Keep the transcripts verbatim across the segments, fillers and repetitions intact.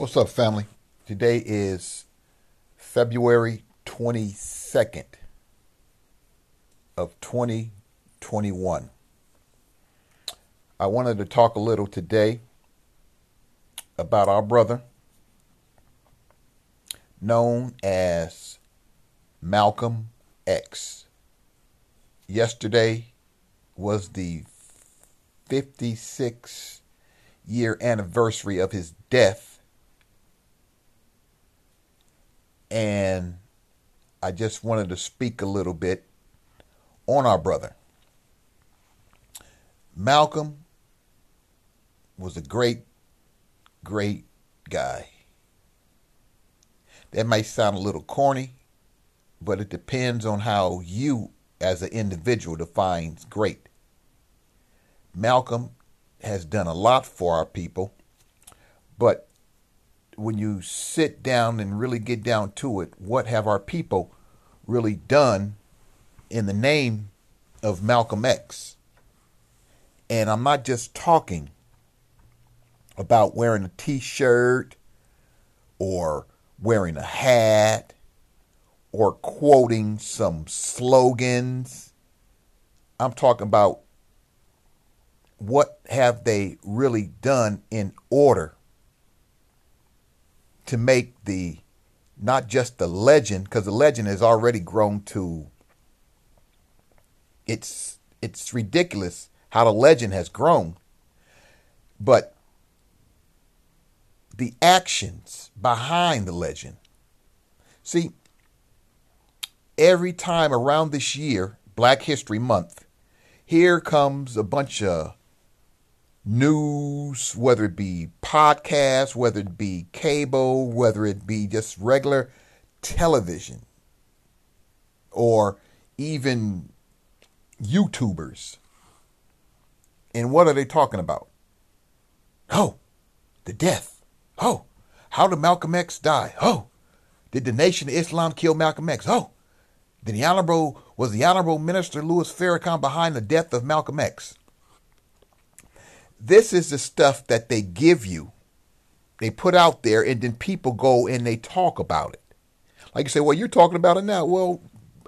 What's up, family? Today is February twenty-second of twenty twenty-one. I wanted to talk a little today about our brother known as Malcolm X. Yesterday was the fifty-sixth year anniversary of his death. And I just wanted to speak a little bit on our brother. Malcolm was a great, great guy. That might sound a little corny, but it depends on how you as an individual defines great. Malcolm has done a lot for our people, but when you sit down and really get down to it, what have our people really done in the name of Malcolm X? And I'm not just talking about wearing a t-shirt or wearing a hat or quoting some slogans. I'm talking about what have they really done in order to make the, not just the legend, because the legend has already grown to, it's it's ridiculous how the legend has grown, but the actions behind the legend. See, every time around this year, Black History Month, here comes a bunch of news, whether it be podcasts, whether it be cable, whether it be just regular television, or even YouTubers. And what are they talking about? Oh, the death. Oh, how did Malcolm X die? Oh, did the Nation of Islam kill Malcolm X? Oh, did the honorable was the honorable minister Louis Farrakhan behind the death of Malcolm X? This is the stuff that they give you. They put out there and then people go and they talk about it. Like you say, well, you're talking about it now. Well,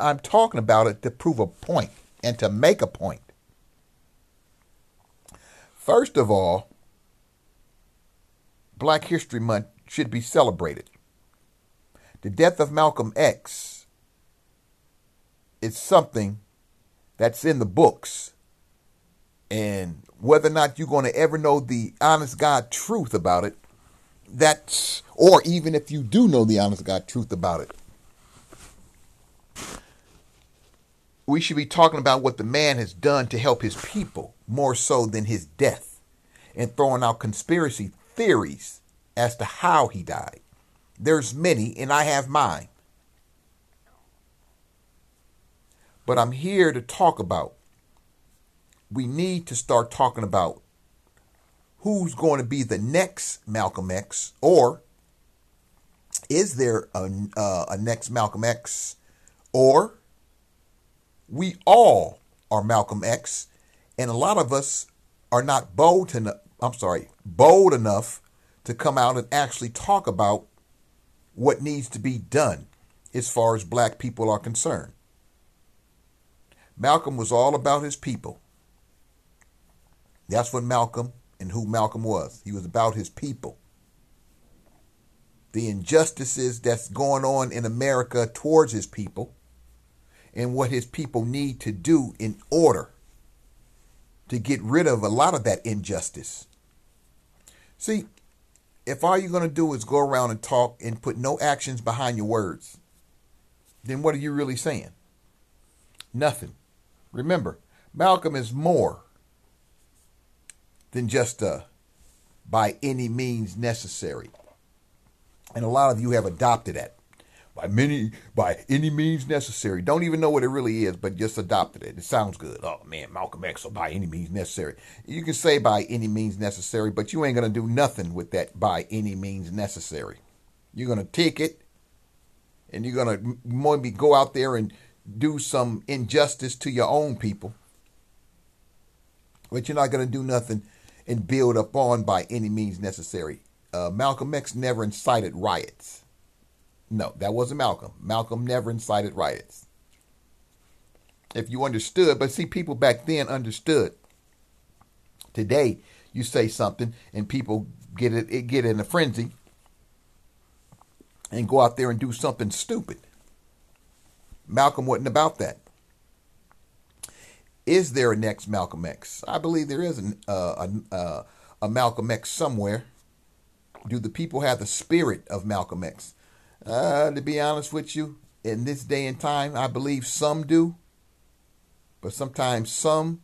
I'm talking about it to prove a point and to make a point. First of all, Black History Month should be celebrated. The death of Malcolm X is something that's in the books. And whether or not you're going to ever know the honest God truth about it, that's, or even if you do know the honest God truth about it, we should be talking about what the man has done to help his people more so than his death, and throwing out conspiracy theories as to how he died. There's many, and I have mine. But I'm here to talk about, we need to start talking about who's going to be the next Malcolm X, or is there a, uh, a next Malcolm X, or we all are Malcolm X, and a lot of us are not bold enough, I'm sorry, bold enough to come out and actually talk about what needs to be done as far as black people are concerned. Malcolm was all about his people. That's what Malcolm and who Malcolm was. He was about his people. The injustices that's going on in America towards his people and what his people need to do in order to get rid of a lot of that injustice. See, if all you're going to do is go around and talk and put no actions behind your words, then what are you really saying? Nothing. Remember, Malcolm is more than just uh, by any means necessary. And a lot of you have adopted that. By many, by any means necessary. Don't even know what it really is, but just adopted it. It sounds good. Oh man, Malcolm X, or by any means necessary. You can say by any means necessary, but you ain't going to do nothing with that by any means necessary. You're going to take it, and you're going to maybe go out there and do some injustice to your own people. But you're not going to do nothing and build up on by any means necessary. uh, Malcolm X never incited riots. No, that wasn't Malcolm. Malcolm never incited riots. If you understood, but see, people back then understood. Today, you say something and people get it, it get in a frenzy and go out there and do something stupid. Malcolm wasn't about that. Is there a next Malcolm X? I believe there is an, uh, a, uh, a Malcolm X somewhere. Do the people have the spirit of Malcolm X? Uh, to be honest with you, in this day and time, I believe some do. But sometimes some,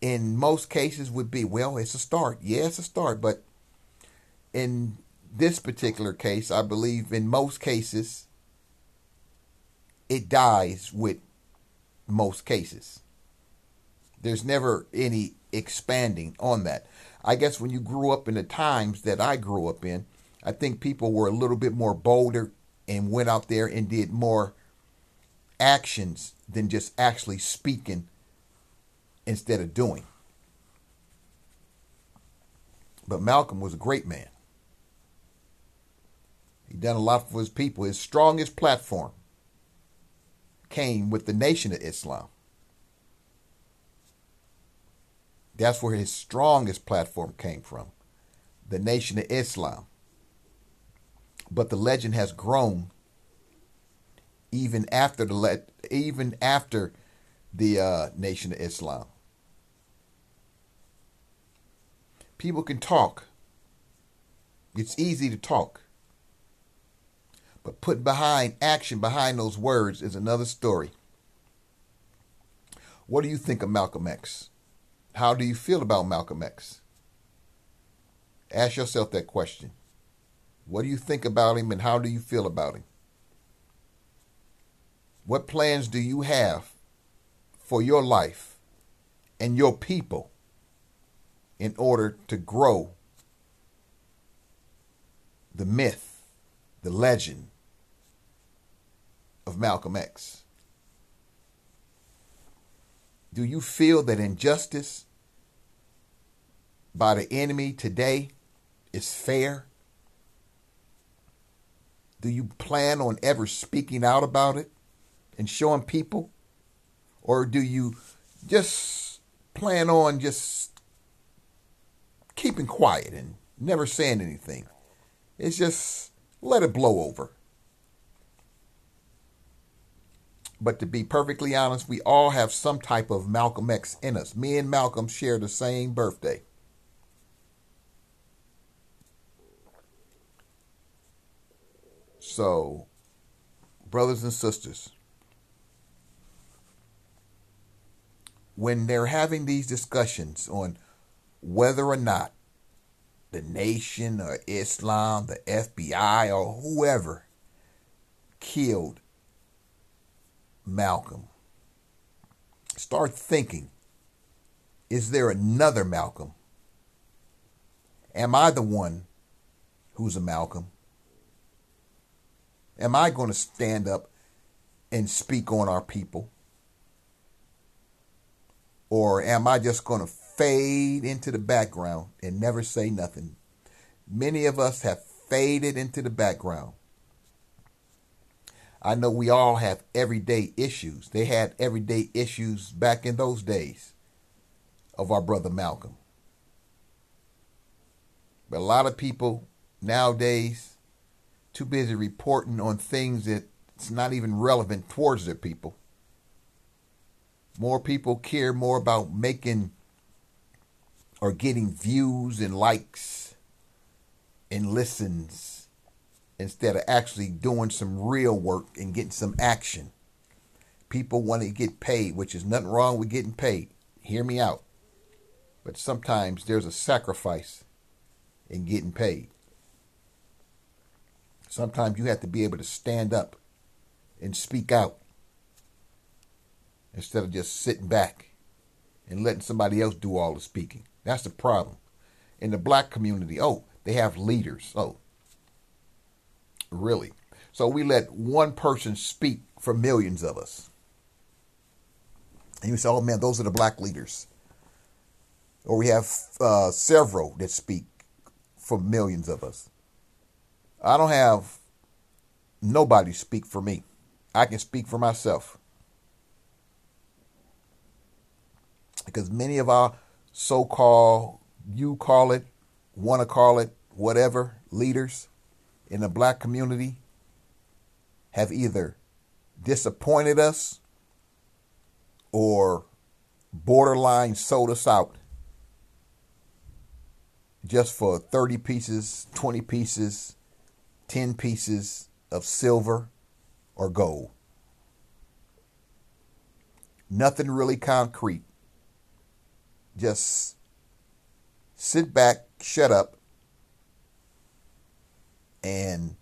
in most cases, would be, well, it's a start. Yeah, it's a start. But in this particular case, I believe in most cases, it dies with most cases. There's never any expanding on that. I guess when you grew up in the times that I grew up in, I think people were a little bit more bolder and went out there and did more actions than just actually speaking instead of doing. But Malcolm was a great man. He done a lot for his people. His strongest platform came with the Nation of Islam. That's where his strongest platform came from, the Nation of Islam. But the legend has grown even after the le- even after the uh, Nation of Islam. People can talk. It's easy to talk. But put behind action, behind those words is another story. What do you think of Malcolm X? How do you feel about Malcolm X? Ask yourself that question. What do you think about him and how do you feel about him? What plans do you have for your life and your people in order to grow the myth, the legend of Malcolm X? Do you feel that injustice by the enemy today is fair? Do you plan on ever speaking out about it and showing people? Or do you just plan on just keeping quiet and never saying anything? It's just let it blow over. But to be perfectly honest, we all have some type of Malcolm X in us. Me and Malcolm share the same birthday. So, brothers and sisters, when they're having these discussions on whether or not the Nation or Islam, the F B I or whoever killed Malcolm, start thinking, is there another Malcolm? Am I the one who's a Malcolm? Am I going to stand up and speak on our people? Or am I just going to fade into the background and never say nothing? Many of us have faded into the background. I know we all have everyday issues. They had everyday issues back in those days of our brother Malcolm. But a lot of people nowadays too busy reporting on things that's not even relevant towards their people. More people care more about making or getting views and likes and listens instead of actually doing some real work and getting some action. People want to get paid, which is nothing wrong with getting paid. Hear me out. But sometimes there's a sacrifice in getting paid. Sometimes you have to be able to stand up and speak out instead of just sitting back and letting somebody else do all the speaking. That's the problem. In the black community, oh, they have leaders. Oh, really? So we let one person speak for millions of us. And you say, oh, man, those are the black leaders. Or we have uh, several that speak for millions of us. I don't have nobody speak for me. I can speak for myself. Because many of our so-called, you call it, want to call it, whatever, leaders in the black community have either disappointed us or borderline sold us out just for thirty pieces, twenty pieces, ten pieces of silver or gold. Nothing really concrete. Just sit back, shut up, and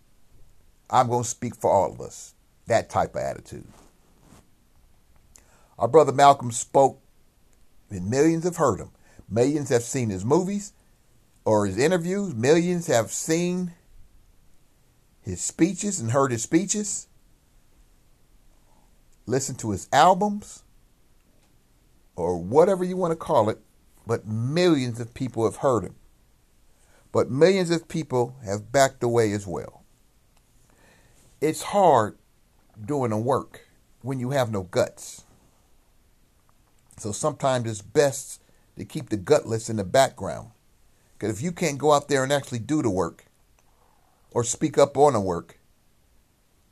I'm going to speak for all of us. That type of attitude. Our brother Malcolm spoke, and millions have heard him. Millions have seen his movies or his interviews. Millions have seen his speeches and heard his speeches. Listen to his albums or whatever you want to call it. But millions of people have heard him. But millions of people have backed away as well. It's hard doing the work when you have no guts. So sometimes it's best to keep the gutless in the background. Because if you can't go out there and actually do the work or speak up on the work,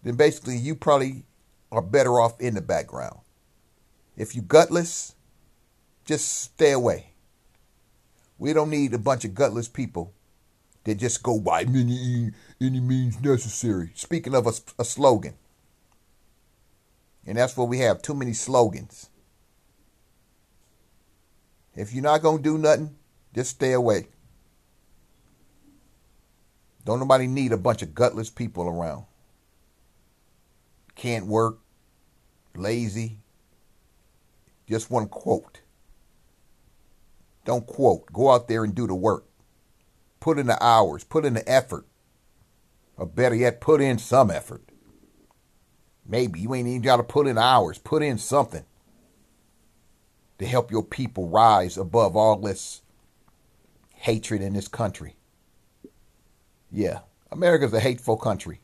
then basically you probably are better off in the background. If you're gutless, just stay away. We don't need a bunch of gutless people that just go by any, any means necessary. Speaking of a, a slogan. And that's what we have, too many slogans. If you're not going to do nothing, just stay away. Don't nobody need a bunch of gutless people around. Can't work, lazy. Just one quote. Don't quote. Go out there and do the work. Put in the hours. Put in the effort. Or better yet, put in some effort. Maybe you ain't even got to put in hours. Put in something to help your people rise above all this hatred in this country. Yeah, America's a hateful country.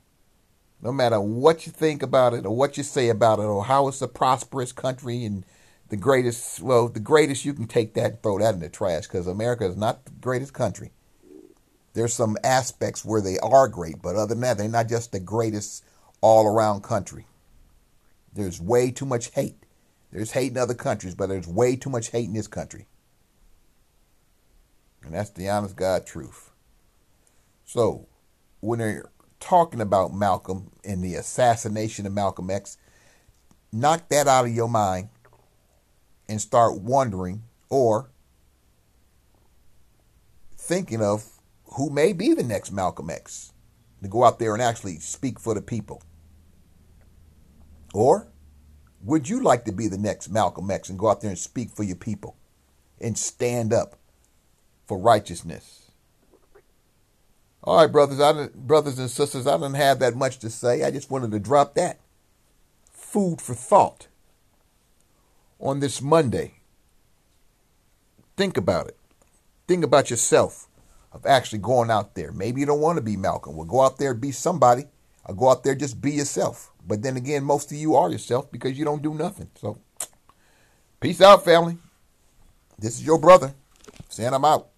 No matter what you think about it or what you say about it or how it's a prosperous country and the greatest, well, the greatest, you can take that and throw that in the trash because America is not the greatest country. There's some aspects where they are great, but other than that, they're not just the greatest all-around country. There's way too much hate. There's hate in other countries, but there's way too much hate in this country. And that's the honest God truth. So, when they're talking about Malcolm and the assassination of Malcolm X, knock that out of your mind and start wondering or thinking of who may be the next Malcolm X to go out there and actually speak for the people. Or would you like to be the next Malcolm X and go out there and speak for your people and stand up for righteousness? All right, brothers, I didn't, brothers and sisters, I didn't have that much to say. I just wanted to drop that. Food for thought on this Monday. Think about it. Think about yourself of actually going out there. Maybe you don't want to be Malcolm. Well, go out there and be somebody. Or go out there, just be yourself. But then again, most of you are yourself because you don't do nothing. So, peace out, family. This is your brother, saying I'm out.